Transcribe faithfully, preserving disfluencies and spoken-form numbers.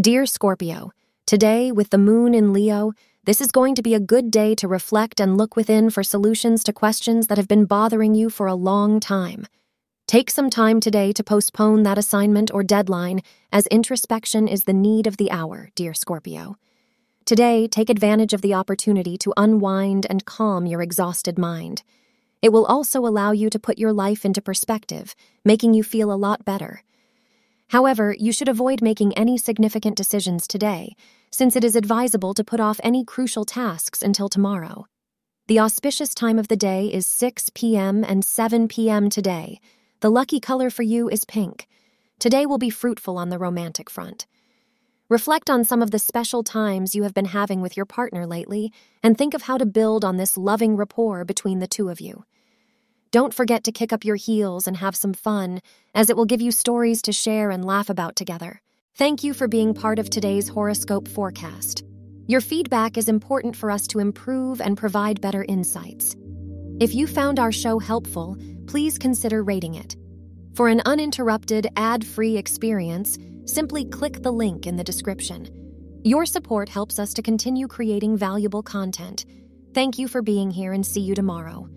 Dear Scorpio, today, with the moon in Leo, this is going to be a good day to reflect and look within for solutions to questions that have been bothering you for a long time. Take some time today to postpone that assignment or deadline, as introspection is the need of the hour, dear Scorpio. Today, take advantage of the opportunity to unwind and calm your exhausted mind. It will also allow you to put your life into perspective, making you feel a lot better. However, you should avoid making any significant decisions today, since it is advisable to put off any crucial tasks until tomorrow. The auspicious time of the day is six p m and seven p m today. The lucky color for you is pink. Today will be fruitful on the romantic front. Reflect on some of the special times you have been having with your partner lately, and think of how to build on this loving rapport between the two of you. Don't forget to kick up your heels and have some fun, as it will give you stories to share and laugh about together. Thank you for being part of today's horoscope forecast. Your feedback is important for us to improve and provide better insights. If you found our show helpful, please consider rating it. For an uninterrupted, ad-free experience, simply click the link in the description. Your support helps us to continue creating valuable content. Thank you for being here, and see you tomorrow.